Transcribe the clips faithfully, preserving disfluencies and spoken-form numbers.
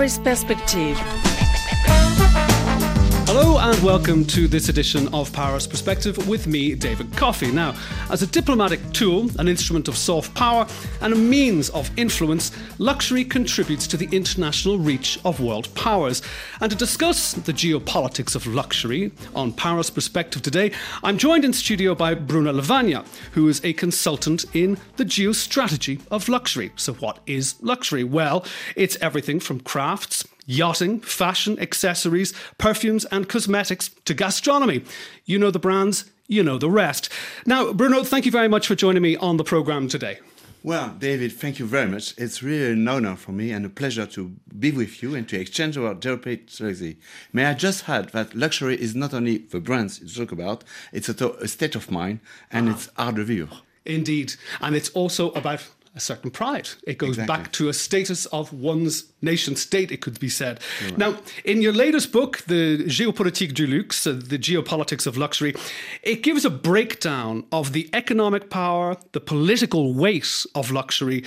Paris Perspective. Hello and welcome to this edition of Paris Perspective with me, David Coffey. Now, as a diplomatic tool, an instrument of soft power and a means of influence, luxury contributes to the international reach of world powers. And to discuss the geopolitics of luxury on Paris Perspective today, I'm joined in studio by Bruna Lavagna, who is a consultant in the geostrategy of luxury. So what is luxury? Well, it's everything from crafts, yachting, fashion, accessories, perfumes and cosmetics to gastronomy. You know the brands, you know the rest. Now, Bruno, thank you very much for joining me on the programme today. Well, David, thank you very much. It's really an honour for me and a pleasure to be with you and to exchange our geopolitics. May I just add that luxury is not only the brands you talk about, it's a, a state of mind and ah. it's art de vivre. Indeed. And it's also about a certain pride. It goes exactly. back to a status of one's nation state, it could be said. Right. Now, in your latest book, the Géopolitique du Luxe, the geopolitics of luxury, it gives a breakdown of the economic power, the political weight of luxury,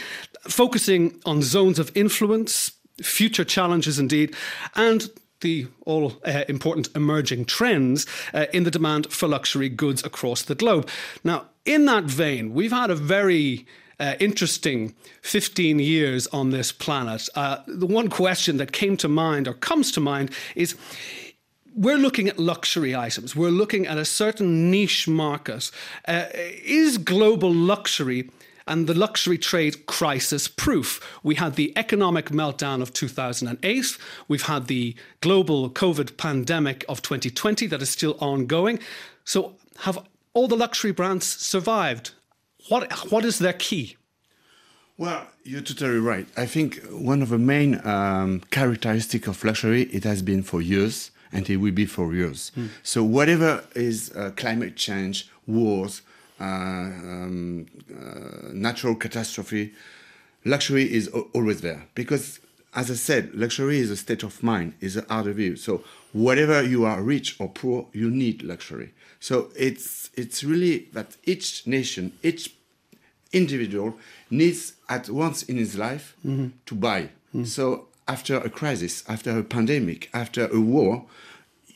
focusing on zones of influence, future challenges indeed, and the all-important uh, emerging trends uh, in the demand for luxury goods across the globe. Now, in that vein, we've had a very Uh, interesting fifteen years on this planet. Uh, the one question that came to mind or comes to mind is we're looking at luxury items. We're looking at a certain niche market. Uh, is global luxury and the luxury trade crisis proof? We had the economic meltdown of two thousand eight. We've had the global COVID pandemic of twenty twenty that is still ongoing. So have all the luxury brands survived? What What is their key? Well, you're totally right. I think one of the main um, characteristics of luxury, it has been for years, and it will be for years. Mm. So whatever is uh, climate change, wars, uh, um, uh, natural catastrophe, luxury is always there. Because, as I said, luxury is a state of mind, is an art of view. So whatever you are, rich or poor, you need luxury. So it's it's really that each nation, each individual needs at once in his life mm-hmm. to buy. Mm-hmm. So after a crisis, after a pandemic, after a war,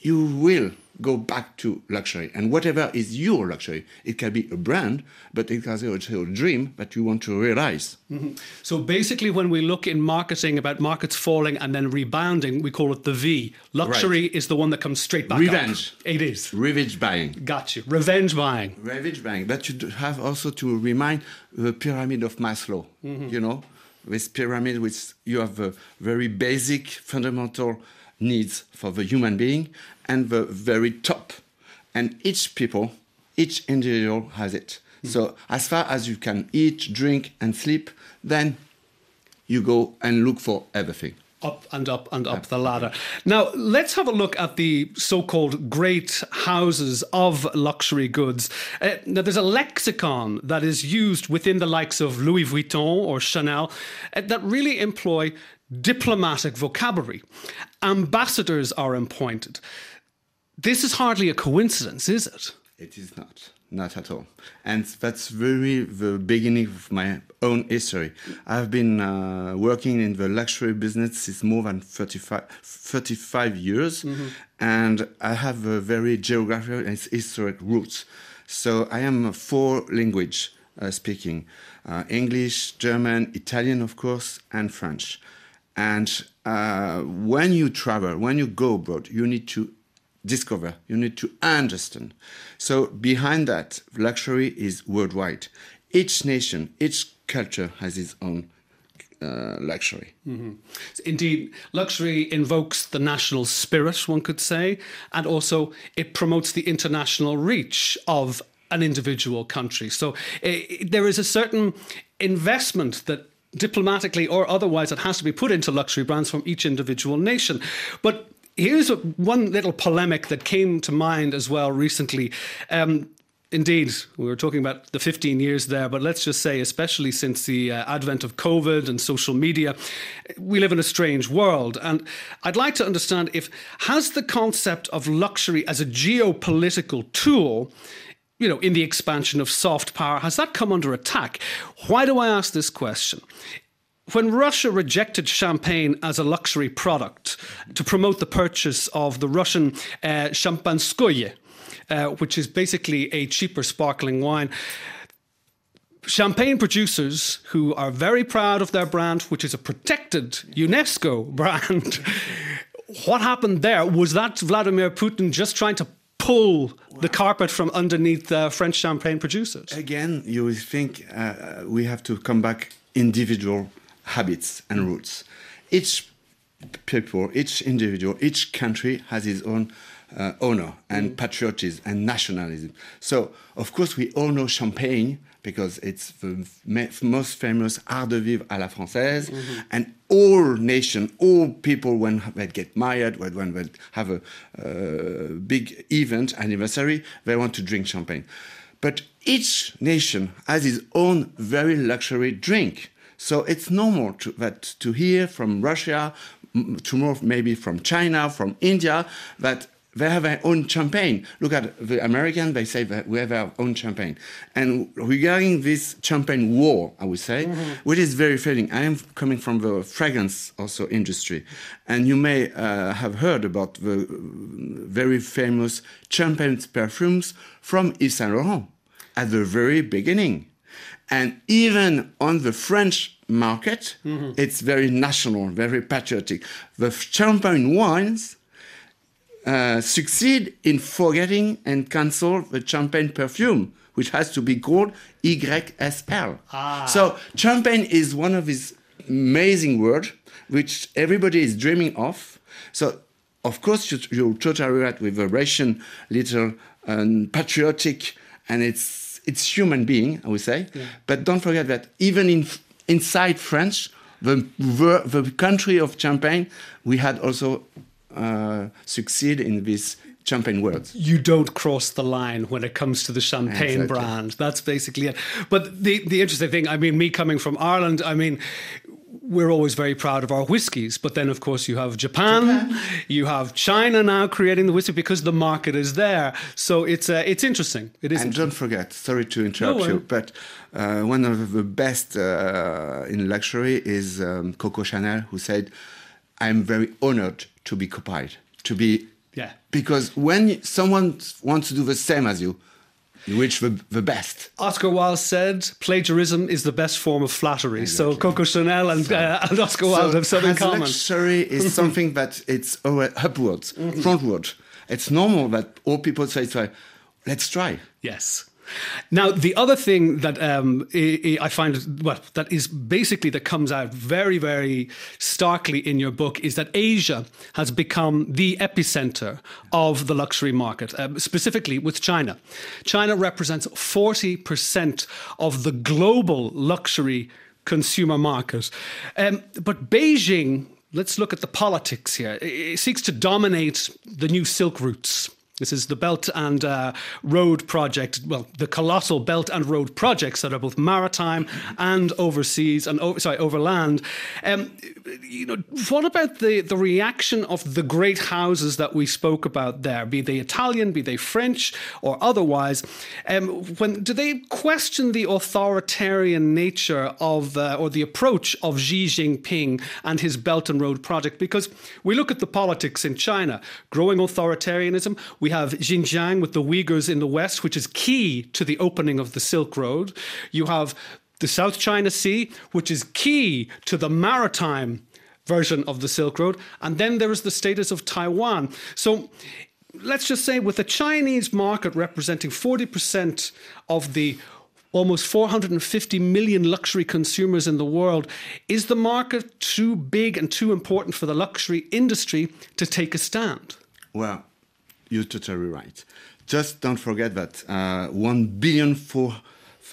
you will go back to luxury. And whatever is your luxury, it can be a brand, but it can also be a dream that you want to realize. Mm-hmm. So basically when we look in marketing about markets falling and then rebounding, we call it the V. Luxury right. is the one that comes straight back Revenge. Up. It is. Revenge buying. Got you. Revenge buying. Revenge buying. But you have also to remind the pyramid of Maslow, mm-hmm. you know, this pyramid which you have a very basic fundamental needs for the human being and the very top. And each people, each individual has it. Mm-hmm. So as far as you can eat, drink and sleep, then you go and look for everything. Up and up and up the ladder. Now, let's have a look at the so-called great houses of luxury goods. Uh, now, there's a lexicon that is used within the likes of Louis Vuitton or Chanel uh, that really employ diplomatic vocabulary. Ambassadors are appointed. This is hardly a coincidence, is it? It is not. Not at all. And that's really the beginning of my own history. I've been uh, working in the luxury business since more than thirty-five years. Mm-hmm. And I have a very geographical and historic roots. So I am a four language uh, speaking. Uh, English, German, Italian, of course, and French. And uh, when you travel, when you go abroad, you need to discover, you need to understand. So behind that, luxury is worldwide. Each nation, each culture has its own uh, luxury. Mm-hmm. Indeed, luxury invokes the national spirit, one could say, and also it promotes the international reach of an individual country. So it, there is a certain investment that diplomatically or otherwise that has to be put into luxury brands from each individual nation. But here's a, one little polemic that came to mind as well recently. Um, indeed, we were talking about the fifteen years there, but let's just say, especially since the uh, advent of COVID and social media, we live in a strange world. And I'd like to understand if, has the concept of luxury as a geopolitical tool, you know, in the expansion of soft power, has that come under attack? Why do I ask this question? When Russia rejected champagne as a luxury product to promote the purchase of the Russian uh, Champanskoye, uh, which is basically a cheaper sparkling wine, champagne producers who are very proud of their brand, which is a protected UNESCO brand, what happened there? Was that Vladimir Putin just trying to pull wow. the carpet from underneath uh, French champagne producers? Again, you would think uh, we have to come back individual habits and roots. Each people, each individual, each country has its own uh, honor and mm. patriotism and nationalism. So, of course, we all know champagne because it's the most famous art de vivre à la française, mm-hmm. and all nations, all people, when they get married, when they have a uh, big event, anniversary, they want to drink champagne. But each nation has its own very luxury drink. So it's normal to, that to hear from Russia, tomorrow maybe from China, from India, that they have their own champagne. Look at the Americans, they say that we have our own champagne. And regarding this champagne war, I would say, mm-hmm. which is very failing. I am coming from the fragrance also industry. And you may uh, have heard about the very famous champagne perfumes from Yves Saint Laurent at the very beginning. And even on the French market, mm-hmm. it's very national, very patriotic. The champagne wines uh, succeed in forgetting and cancel the champagne perfume, which has to be called Y S L. Ah. So champagne is one of these amazing words which everybody is dreaming of. So, of course, you, you're totally right with the Russian little um, patriotic, and it's It's human being, I would say. Yeah. But don't forget that even in inside France, the, the country of Champagne, we had also uh, succeed in this champagne world. You don't cross the line when it comes to the champagne exactly. brand. That's basically it. But the, the interesting thing, I mean, me coming from Ireland, I mean, we're always very proud of our whiskies. But then, of course, you have Japan, Japan, you have China now creating the whiskey because the market is there. So it's uh, it's interesting. It is. And don't forget, sorry to interrupt no you, but uh, one of the best uh, in luxury is um, Coco Chanel, who said, I'm very honored to be copied, to be... Yeah. Because when someone wants to do the same as you, which the, the best. Oscar Wilde said, plagiarism is the best form of flattery. Exactly. So Coco Chanel and, so, uh, and Oscar Wilde so have something in common. Luxury is something that it's upwards, mm-hmm. frontward. It's normal that all people say, try. let's try. Yes. Now, the other thing that um, I find, well, that is basically that comes out very, very starkly in your book is that Asia has become the epicenter of the luxury market, um, specifically with China. China represents forty percent of the global luxury consumer market. Um, but Beijing, let's look at the politics here, it seeks to dominate the new Silk routes. This is the Belt and uh, Road project, well, the colossal Belt and Road projects that are both maritime and overseas, and oh, sorry, overland. Um, you know, what about the, the reaction of the great houses that we spoke about there, be they Italian, be they French or otherwise? Um, when do they question the authoritarian nature of uh, or the approach of Xi Jinping and his Belt and Road project? Because we look at the politics in China, growing authoritarianism. We We have Xinjiang with the Uyghurs in the west, which is key to the opening of the Silk Road. You have the South China Sea, which is key to the maritime version of the Silk Road. And then there is the status of Taiwan. So let's just say with the Chinese market representing forty percent of the almost four hundred fifty million luxury consumers in the world, is the market too big and too important for the luxury industry to take a stand? Well, you're totally right. Just don't forget that uh, one billion four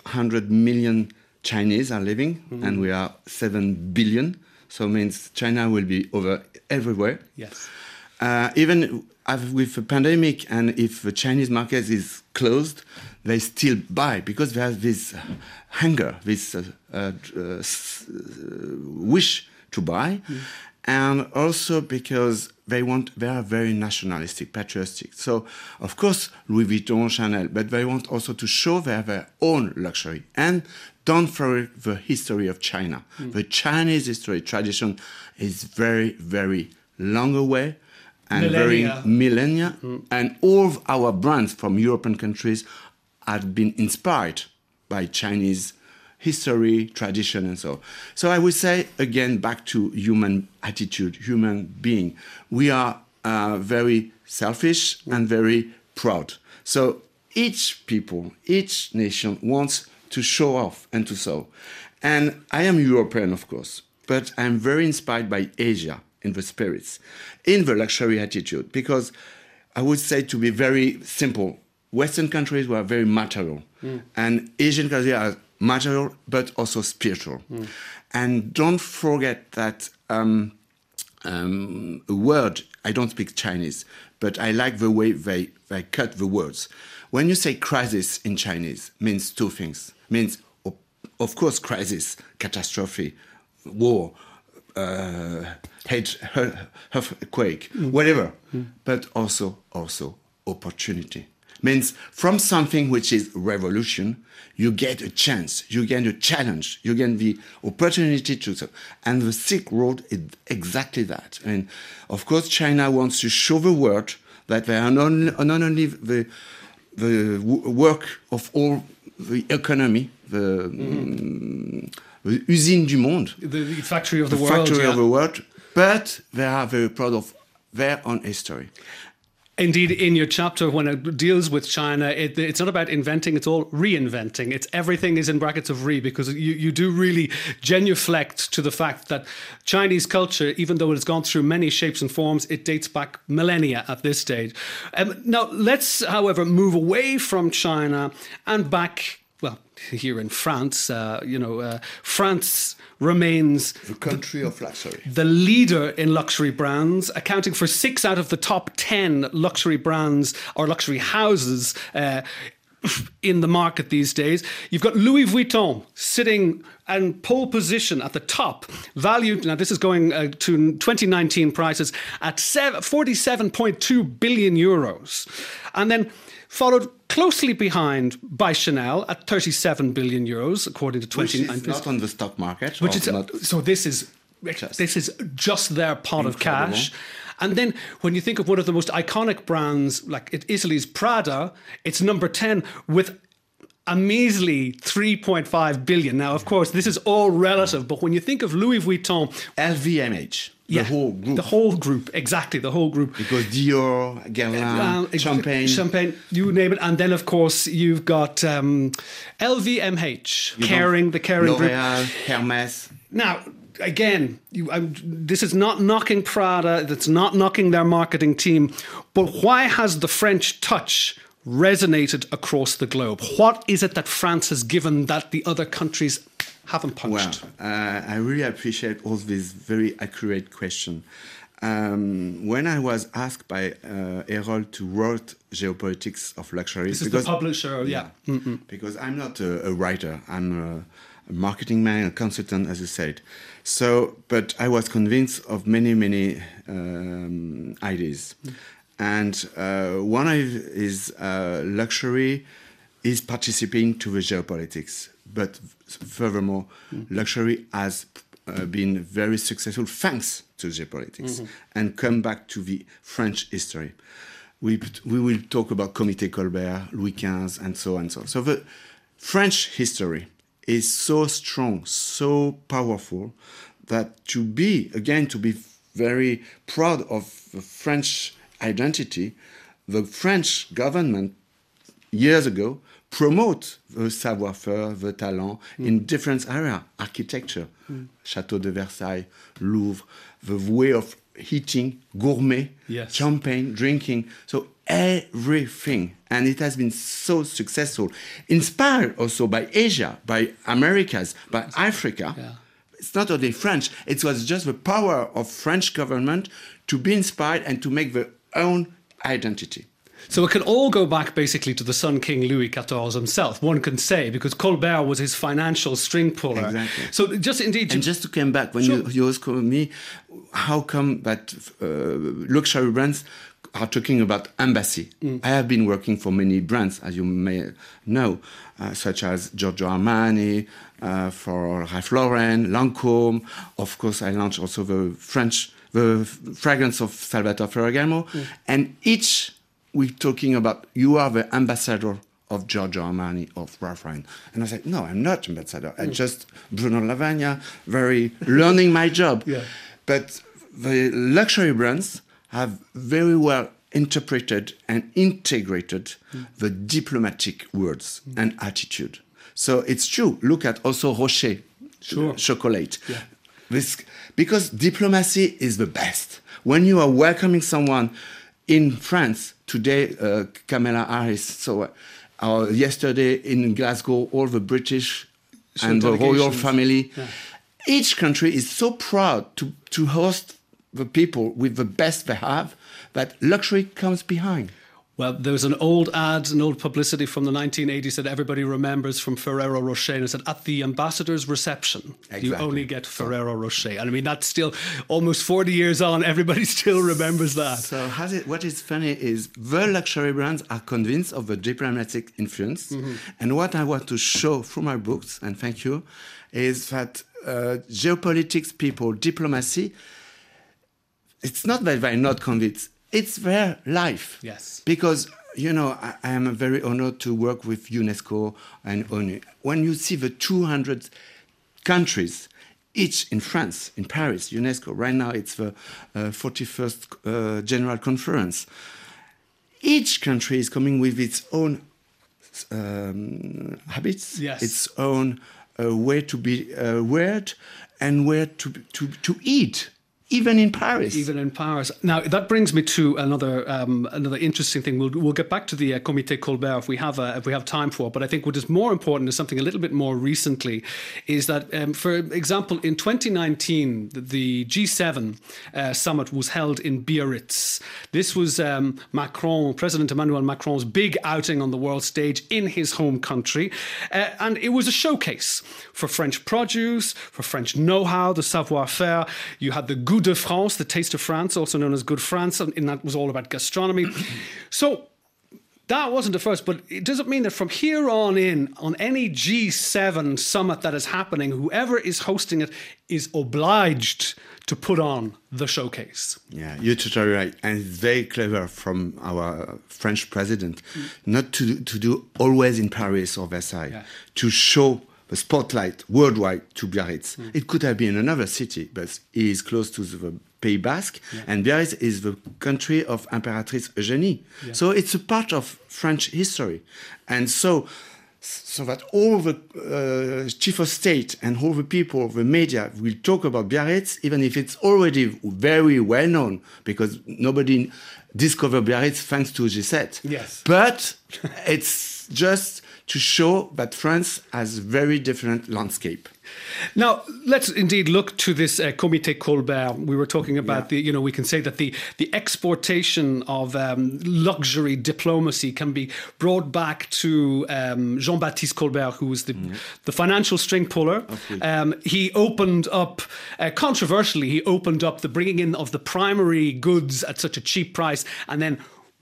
hundred million Chinese are living, mm-hmm. and we are seven billion. So it means China will be over everywhere. Yes. Uh, even with the pandemic, and if the Chinese market is closed, they still buy because they have this hunger, this uh, uh, uh, wish to buy. Mm. And also because They want, they are very nationalistic, patriotic. So, of course, Louis Vuitton, Chanel, but they want also to show they have their own luxury and don't forget the history of China. Mm. The Chinese history tradition is very, very long away and millennia. very millennia. Mm. And all of our brands from European countries have been inspired by Chinese history, tradition, and so on. So I would say, again, back to human attitude, human being. We are uh, very selfish and very proud. So each people, each nation wants to show off and to show. And I am European, of course, but I'm very inspired by Asia in the spirits, in the luxury attitude, because I would say, to be very simple, Western countries were very material, mm. and Asian countries are material, but also spiritual. Mm. And don't forget that um, um, a word, I don't speak Chinese, but I like the way they, they cut the words. When you say crisis in Chinese, means two things. Means, of course, crisis, catastrophe, war, uh, hate, earthquake, mm. whatever, mm. but also, also opportunity. Means from something which is revolution, you get a chance, you get a challenge, you get the opportunity to. And the Silk Road is exactly that. I mean, of course, China wants to show the world that they are not, not only the, the work of all the economy, the, mm. the usine du monde, the, the factory of the, the world, factory yeah. of the world, but they are very proud of their own history. Indeed, in your chapter, when it deals with China, it, it's not about inventing, it's all reinventing. It's everything is in brackets of re, because you, you do really genuflect to the fact that Chinese culture, even though it's gone through many shapes and forms, it dates back millennia at this stage. Um, now, let's, however, move away from China and back, well, here in France, uh, you know, uh, France remains the country the, of luxury, the leader in luxury brands, accounting for six out of the top ten luxury brands or luxury houses uh, in the market these days. You've got Louis Vuitton sitting in pole position at the top, valued, now this is going uh, to twenty nineteen prices, at forty-seven point two billion euros. And then followed closely behind by Chanel at thirty-seven billion euros, according to twenty-nine. Which is not on the stock market. Which is, so this is just, this is just their pot incredible. of cash. And then when you think of one of the most iconic brands, like Italy's Prada, it's number ten with a measly three point five billion. Now, of course, this is all relative, but when you think of Louis Vuitton... L V M H. The yeah, whole group. The whole group, exactly, the whole group. Because Dior, Guerlain, uh, Champagne. Champagne, you name it. And then, of course, you've got um, L V M H, you Caring, the Caring L'Oréal, group. L'Oréal, Hermès. Now, again, you, I'm, this is not knocking Prada, it's not knocking their marketing team, but why has the French touch resonated across the globe? What is it that France has given that the other countries haven't punched? Well, uh, I really appreciate all these very accurate questions. Um, when I was asked by uh, Errol to write Geopolitics of Luxury... This is because, the publisher, yeah. yeah mm-hmm. Because I'm not a, a writer, I'm a, a marketing man, a consultant, as you said. So, but I was convinced of many, many um, ideas. Mm. And uh, one is uh, luxury is participating to the geopolitics. But furthermore, mm. luxury has uh, been very successful thanks to geopolitics. Mm-hmm. And come back to the French history. We, we will talk about Comité Colbert, Louis the Fifth, and so on and so on. So the French history is so strong, so powerful, that to be, again, to be very proud of the French identity, the French government years ago promote the savoir-faire, the talent mm. in different areas, architecture, mm. Chateau de Versailles, Louvre, the way of eating, gourmet, yes. champagne, drinking, so everything. And it has been so successful, inspired also by Asia, by Americas, by Africa. Yeah. It's not only French, it was just the power of French government to be inspired and to make their own identity. So it can all go back basically to the Sun King Louis the Fourteenth himself, one can say, because Colbert was his financial string puller. Exactly. So just indeed... And just to come back, when sure. you, you ask me, how come that uh, luxury brands are talking about embassy? Mm. I have been working for many brands, as you may know, uh, such as Giorgio Armani, uh, for Ralph Lauren, Lancôme. Of course, I launched also the French, the fragrance of Salvatore Ferragamo. Mm. And each... we're talking about, you are the ambassador of Giorgio Armani, of Ralph Lauren. And I was like, no, I'm not ambassador. I'm just Bruna Lavagna, very learning my job. Yeah. But the luxury brands have very well interpreted and integrated mm. the diplomatic words mm. and attitude. So it's true. Look at also Rocher sure. chocolate. Yeah. This, because diplomacy is the best. When you are welcoming someone in France, today, uh, Kamala Harris, so uh, yesterday in Glasgow, all the British so and the royal family, yeah. each country is so proud to, to host the people with the best they have that luxury comes behind. Well, there was an old ad, an old publicity from the nineteen eighties that everybody remembers from Ferrero Rocher, and it said, at the ambassador's reception, exactly. you only get Ferrero Rocher. And I mean, that's still, almost forty years on, everybody still remembers that. So has it, what is funny is the luxury brands are convinced of the diplomatic influence. Mm-hmm. And what I want to show through my books, and thank you, is that uh, geopolitics people, diplomacy, it's not that they're not convinced. It's their life. Yes. Because, you know, I, I am very honored to work with UNESCO and ONU. When you see the two hundred countries, each in France, in Paris, UNESCO, right now it's the uh, forty-first uh, General Conference. Each country is coming with its own um, habits, yes. its own uh, way to be uh, weird and where to, to, to eat. Even in Paris. Even in Paris. Now, that brings me to another um, another interesting thing. We'll we'll get back to the uh, Comité Colbert if we have uh, if we have time for it. But I think what is more important is something a little bit more recently, is that, um, for example, in twenty nineteen, the G seven uh, summit was held in Biarritz. This was um, Macron, President Emmanuel Macron's big outing on the world stage in his home country. Uh, and it was a showcase for French produce, for French know-how, the savoir-faire. You had the Goût de France, the taste of France, also known as Good France, and that was all about gastronomy. So that wasn't the first, but it doesn't mean that from here on in, on any G seven summit that is happening, whoever is hosting it is obliged to put on the showcase. Yeah, you're totally right. And it's very clever from our French president mm. not to, to do always in Paris or Versailles, yeah. to show the spotlight worldwide to Biarritz. Mm. It could have been another city, but it is close to the Pays Basque, yeah. and Biarritz is the country of Imperatrice Eugenie. Yeah. So it's a part of French history. And so, so that all the uh, chief of state and all the people, the media, will talk about Biarritz, even if it's already very well known, because nobody discovered Biarritz thanks to G seven. Yes. But it's just to show that France has a very different landscape. Now, let's indeed look to this uh, Comité Colbert. We were talking about yeah. the, you know, we can say that the, the exportation of um, luxury diplomacy can be brought back to um, Jean-Baptiste Colbert, who was the, mm. the financial string puller. Um, he opened up, uh, controversially, he opened up the bringing in of the primary goods at such a cheap price and then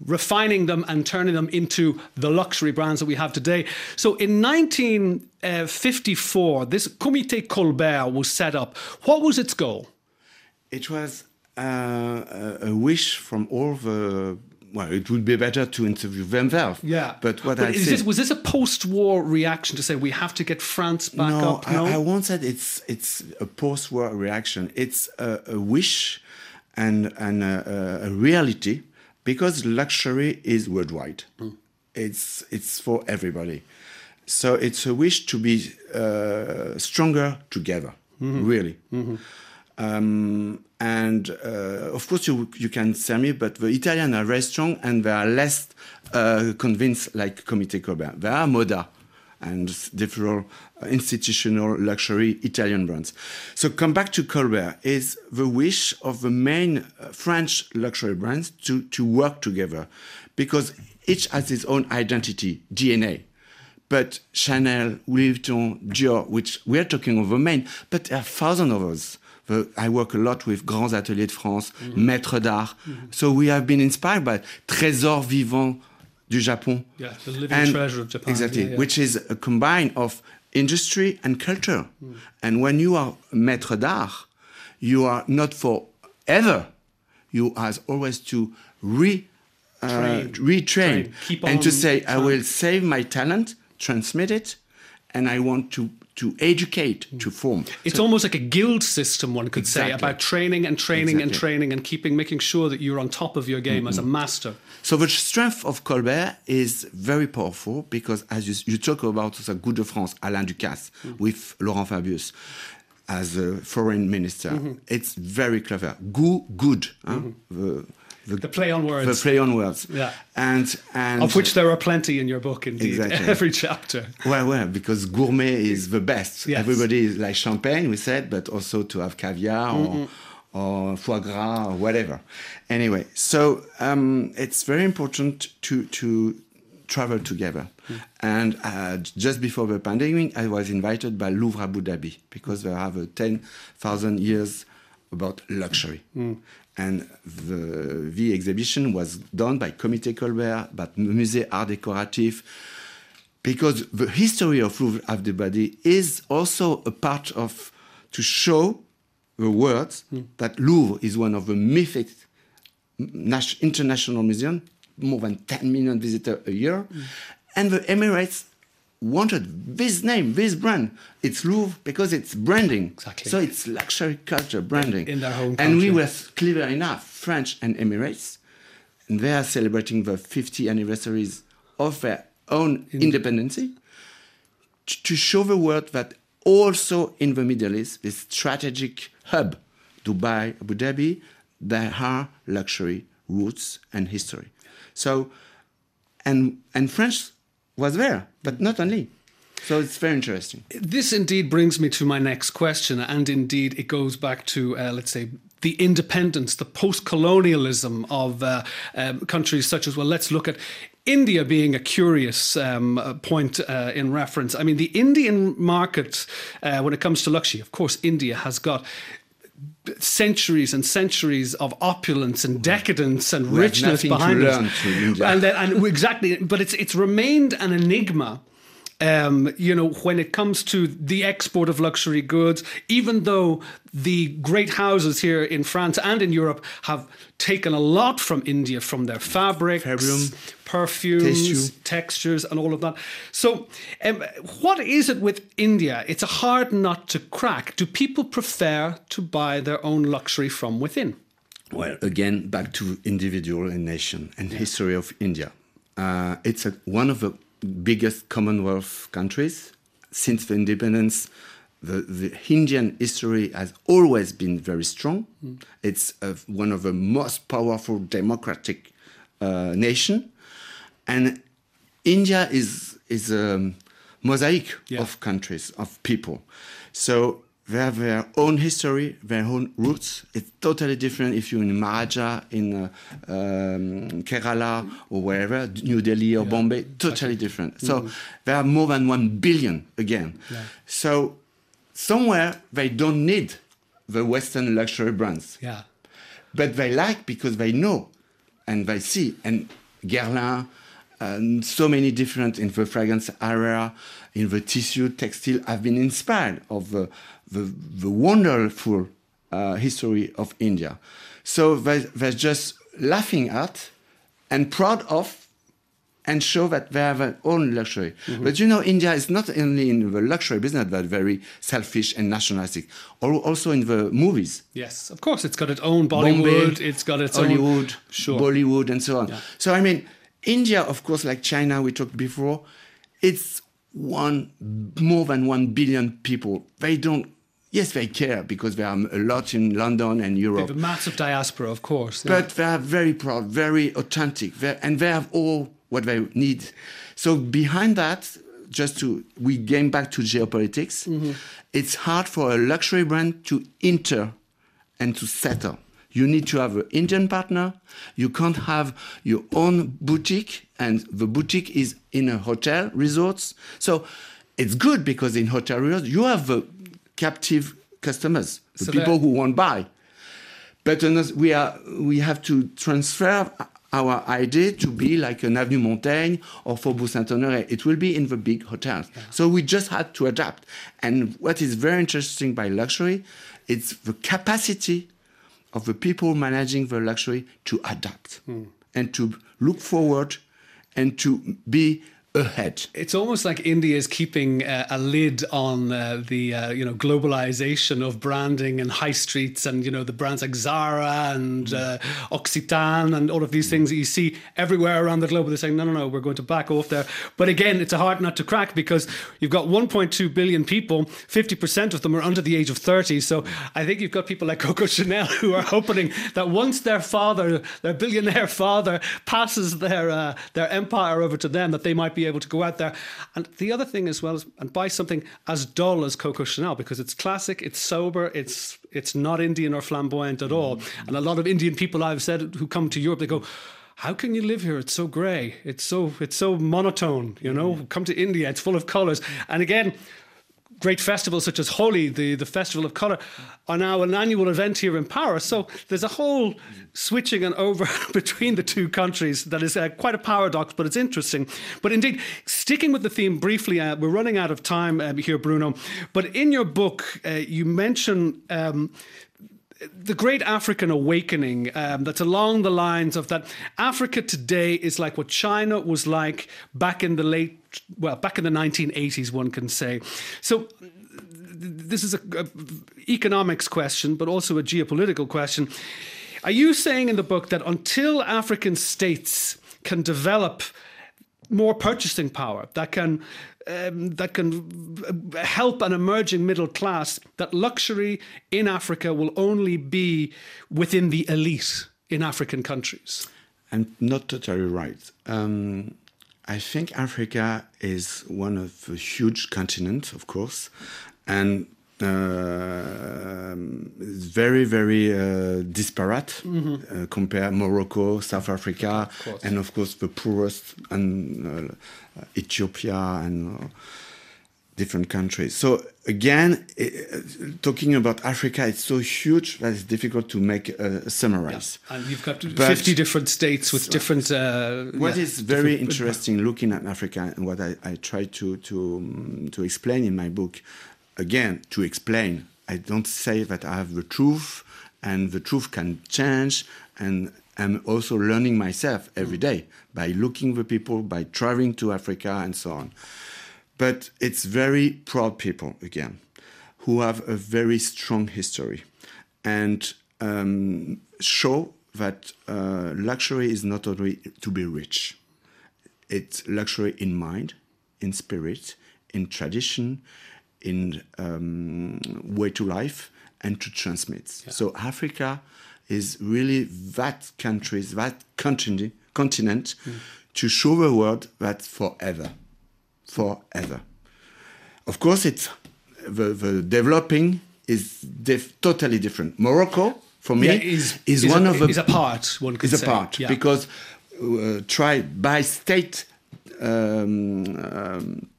refining them and turning them into the luxury brands that we have today. So in nineteen fifty-four, this Comité Colbert was set up. What was its goal? It was uh, a wish from all the... Well, it would be better to interview themselves. Yeah. But what but I is this, was this a post-war reaction to say we have to get France back no, up? No, I, I won't say it's, it's a post-war reaction. It's a, a wish and, and a, a reality. Because luxury is worldwide, mm. it's it's for everybody. So it's a wish to be uh, stronger together, mm-hmm. really. Mm-hmm. Um, and uh, of course, you you can tell me, but the Italians are very strong and they are less uh, convinced like Comité Colbert. They are Moda and different institutional luxury Italian brands. So come back to Colbert, is the wish of the main French luxury brands to, to work together. because each has its own identity, D N A. But Chanel, Louis Vuitton, Dior, which we are talking over Maine, but there are thousands of us. The, I work a lot with Grands Ateliers de France, mm-hmm. Maître d'Art. Mm-hmm. So we have been inspired by Trésor Vivant du Japon. Yeah, the living and, treasure of Japan. Exactly, yeah, yeah. Which is a combine of industry and culture. Mm. And when you are Maître d'Art, you are not forever. You are always to re, uh, retrain. And to say, trying. I will save my talent, transmit it, and I want to to educate, to form. It's so, almost like a guild system, one could exactly. say, about training and training exactly. and training and keeping, making sure that you're on top of your game mm-hmm. as a master. So the strength of Colbert is very powerful because, as you, you talk about the Goût de France, Alain Ducasse, mm-hmm. with Laurent Fabius as a foreign minister, mm-hmm. it's very clever. Goût, good. Huh? Mm-hmm. the, The, the play on words. The play on words. Yeah. And, and of which there are plenty in your book, indeed. Exactly. Every chapter. Well, well, because gourmet is the best. Yes. Everybody is like champagne, we said, but also to have caviar mm-hmm. or, or foie gras or whatever. Anyway, so um, it's very important to, to travel together. Mm. And uh, just before the pandemic, I was invited by Louvre Abu Dhabi because they have a ten thousand years about luxury. Mm. And the, the exhibition was done by Comité Colbert, by Musée Art Décoratif, because the history of Louvre Abu Dhabi is also a part of, to show the world mm. that Louvre is one of the mythic international museums, more than ten million visitors a year. Mm. And the Emirates wanted this name, this brand. It's Louvre because it's branding. Exactly. So it's luxury culture branding. In, in their home country. And we were clever enough, French and Emirates, and they are celebrating the fiftieth anniversaries of their own in- independence t- to show the world that also in the Middle East, this strategic hub, Dubai, Abu Dhabi, there are luxury roots and history. So, and and French was there, but not only. So it's very interesting. This indeed brings me to my next question, and indeed it goes back to, uh, let's say, the independence, the post-colonialism of uh, um, countries such as, well, let's look at India being a curious um, point uh, in reference. I mean, the Indian market, uh, when it comes to luxury, of course, India has got centuries and centuries of opulence and decadence and we richness behind us, and then, and exactly, but it's it's remained an enigma. Um, you know, when it comes to the export of luxury goods, even though the great houses here in France and in Europe have taken a lot from India, from their fabrics, Fabrium, perfumes, tissue. Textures, and all of that. So um, what is it with India? It's a hard nut to crack. Do people prefer to buy their own luxury from within? Well, again, back to individual and nation and yeah. history of India. Uh, it's a, one of the biggest Commonwealth countries since the independence. The, the Indian history has always been very strong. Mm. It's uh, one of the most powerful democratic uh, nation, and India is is a mosaic yeah. of countries, of people. So they have their own history, their own roots. It's totally different if you're in Maharaja, in uh, um, Kerala, or wherever, New Delhi or yeah. Bombay, totally okay. different. So mm-hmm. there are more than one billion again. Yeah. So somewhere they don't need the Western luxury brands. Yeah. But they like because they know and they see. And Guerlain, and so many different in the fragrance area, in the tissue, textile, have been inspired of the, the, the wonderful uh, history of India. So they, they're just laughing at and proud of and show that they have their own luxury. Mm-hmm. But you know, India is not only in the luxury business, but very selfish and nationalistic, or also in the movies. Yes, of course, it's got its own Bollywood, Bombay, it's got its Hollywood, own... Sure. Bollywood, and so on. Yeah. So, I mean, India, of course, like China, we talked before, it's one more than one billion people. They don't, yes, they care because there are a lot in London and Europe. They have a massive diaspora, of course. Yeah. But they are very proud, very authentic, and they have all what they need. So behind that, just to, we came back to geopolitics. Mm-hmm. It's hard for a luxury brand to enter and to settle. You need to have an Indian partner. You can't have your own boutique, and the boutique is in a hotel, resorts. So it's good because in hotel resorts, you have the captive customers, the so people who won't buy. But we, are, we have to transfer our idea to be like an Avenue Montaigne or Faubourg Saint-Honoré. It will be in the big hotels. Yeah. So we just had to adapt. And what is very interesting by luxury, it's the capacity of the people managing the luxury to adapt mm. and to look forward and to be ahead. It's almost like India is keeping uh, a lid on uh, the uh, you know globalization of branding and high streets, and you know the brands like Zara and uh, Occitane and all of these things that you see everywhere around the globe. They're saying no, no, no, we're going to back off there. But again, it's a hard nut to crack because you've got one point two billion people. fifty percent of them are under the age of thirty. So I think you've got people like Coco Chanel who are hoping that once their father, their billionaire father, passes their uh, their empire over to them, that they might be able to go out there. And the other thing as well is and buy something as dull as Coco Chanel, because it's classic, it's sober, it's it's not Indian or flamboyant at all. And a lot of Indian people I've said who come to Europe, they go, how can you live here? It's so grey. It's so it's so monotone, you know. Come to India, it's full of colours. And again, great festivals such as Holi, the, the Festival of Colour, are now an annual event here in Paris. So there's a whole switching and over between the two countries that is uh, quite a paradox, but it's interesting. But indeed, sticking with the theme briefly, uh, we're running out of time um, here, Bruno. But in your book, uh, you mention um, the great African awakening um, that's along the lines of that Africa today is like what China was like back in the late well, back in the nineteen eighties, one can say. So this is an economics question, but also a geopolitical question. Are you saying in the book that until African states can develop more purchasing power, that can um, that can help an emerging middle class, that luxury in Africa will only be within the elite in African countries? I'm not totally right. Um... I think Africa is one of the huge continents, of course, and uh, it's very, very uh, disparate. Mm-hmm. uh, compare Morocco, South Africa, of and of course the poorest, and uh, Ethiopia and uh, different countries. So again, it, talking about Africa, it's so huge that it's difficult to make a summarize. Yeah. And you've got but fifty different states with different... Uh, what yeah, is very interesting looking at Africa, and what I, I try to, to, um, to explain in my book, again, to explain, I don't say that I have the truth, and the truth can change, and I'm also learning myself every day by looking the people, by traveling to Africa and so on. But it's very proud people, again, who have a very strong history and um, show that uh, luxury is not only to be rich. It's luxury in mind, in spirit, in tradition, in um, way to life, and to transmit. Yeah. So Africa is really that country, that continent, continent mm. to show the world that forever. Forever. Of course, it's the, the developing is def, totally different. Morocco, for me, yeah, is, is, is one a, of the is a part. One could is say. a part yeah. because uh, tried by state um, um,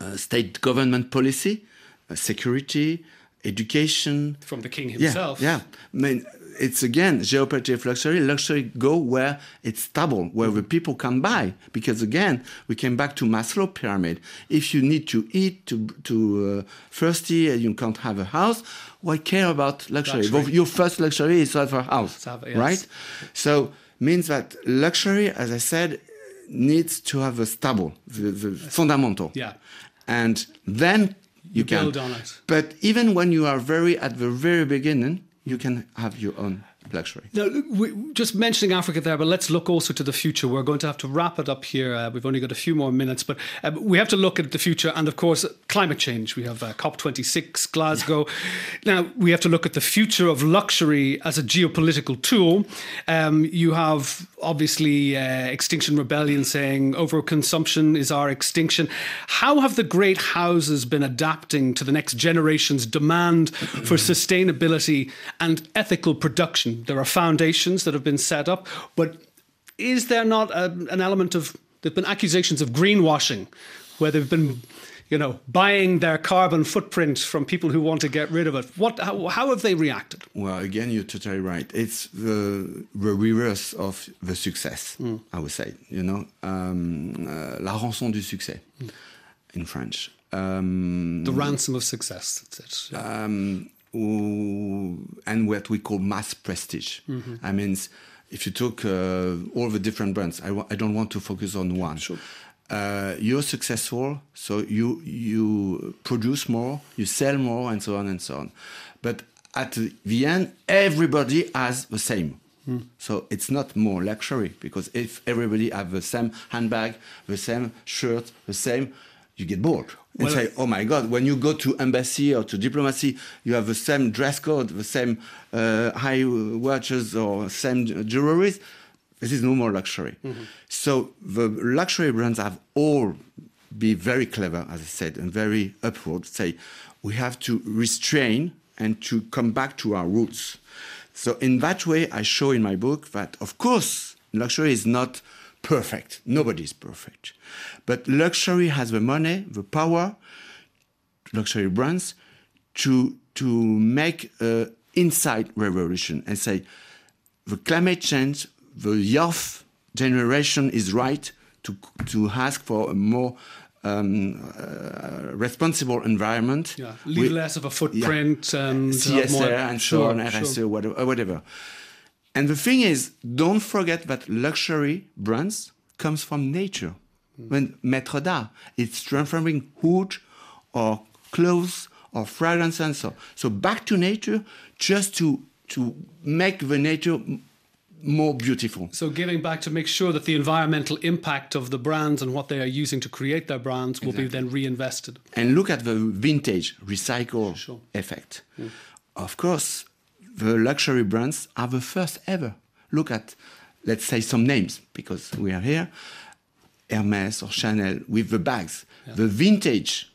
uh, state government policy, uh, security, education from the king himself. Yeah, yeah. I mean, it's again geopolitical luxury. Luxury go where it's stable, where the people can buy. Because again, we came back to Maslow pyramid. If you need to eat, to to uh, thirsty, and you can't have a house, why care about luxury? luxury. Your first luxury is to have a house, have, yes. right? So means that luxury, as I said, needs to have a stable, the, the fundamental. Yeah, and then you, you can build on it. But even when you are very at the very beginning, you can have your own luxury. Now, we, just mentioning Africa there, but let's look also to the future. We're going to have to wrap it up here. Uh, we've only got a few more minutes, but uh, we have to look at the future and, of course, climate change. We have uh, COP twenty-six, Glasgow. Now, we have to look at the future of luxury as a geopolitical tool. Um, you have, obviously, uh, Extinction Rebellion saying overconsumption is our extinction. How have the great houses been adapting to the next generation's demand for sustainability and ethical production? um, there are foundations that have been set up, but is there not a, an element of, there've been accusations of greenwashing, where they've been, you know, buying their carbon footprint from people who want to get rid of it? What? How, how have they reacted? Well, again, you're totally right. It's the, the reverse of the success, mm. I would say, you know, um, uh, la rançon du succès mm. in French. Um, the ransom of success, that's it. Yeah. Um, and what we call mass prestige. Mm-hmm. I mean, if you took uh, all the different brands, I, I don't want to focus on one. Sure. Uh, you're successful, so you you produce more, you sell more, and so on and so on. But at the end, everybody has the same. Mm. So it's not more luxury, because if everybody has the same handbag, the same shirt, the same, you get bored. And well, say, oh my God, when you go to embassy or to diplomacy, you have the same dress code, the same uh, high watches or same jewelry. This is no more luxury. Mm-hmm. So the luxury brands have all be very clever, as I said, and very upward, say, we have to restrain and to come back to our roots. So in that way, I show in my book that, of course, luxury is not perfect. Nobody's perfect. But luxury has the money, the power, luxury brands, to, to make an inside revolution and say, the climate change, the youth generation is right to to ask for a more um, uh, responsible environment. Yeah, leave less of a footprint, yeah, and C S R more, and so sure, on, R S E, sure. whatever, whatever. And the thing is, don't forget that luxury brands comes from nature. Mm. When Maître d'Art, it's transforming wood or clothes or fragrance and so on. So back to nature, just to to make the nature more beautiful. So giving back to make sure that the environmental impact of the brands and what they are using to create their brands will exactly. be then reinvested. And look at the vintage recycle sure. effect. Mm. Of course, the luxury brands are the first ever. Look at, let's say some names, because we are here, Hermès or Chanel with the bags. Yeah. The vintage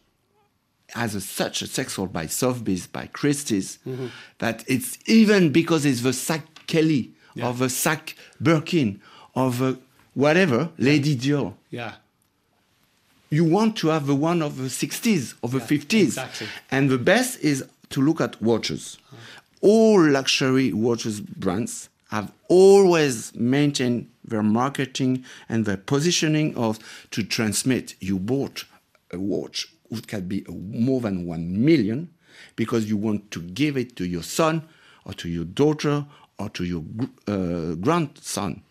has a, such a sexual by Sotheby's, by Christie's, mm-hmm. that it's even because it's the Sac Kelly Yeah. of a Sac Birkin, of a whatever, Lady Dior. Yeah. You want to have the one of the sixties, of the yeah, fifties. Exactly. And the best is to look at watches. Oh. All luxury watches brands have always maintained their marketing and their positioning of to transmit. You bought a watch, which can be more than one million, because you want to give it to your son or to your daughter or to your uh, grandson.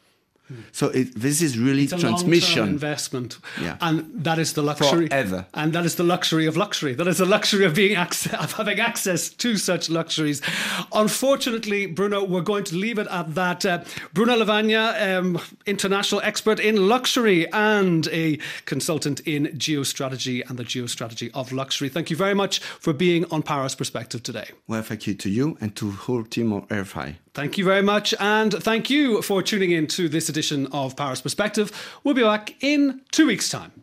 Hmm. So it, this is really it's a transmission. Long-term investment. Yeah. And that is the luxury. Forever. And that is the luxury of luxury. That is the luxury of, being ac- of having access to such luxuries. Unfortunately, Bruno, we're going to leave it at that. Uh, Bruna Lavagna, um, international expert in luxury and a consultant in geostrategy and the geostrategy of luxury. Thank you very much for being on Paris Perspective today. Well, thank you to you and to the whole team of R F I. Thank you very much, and thank you for tuning in to this edition of Paris Perspective. We'll be back in two weeks' time.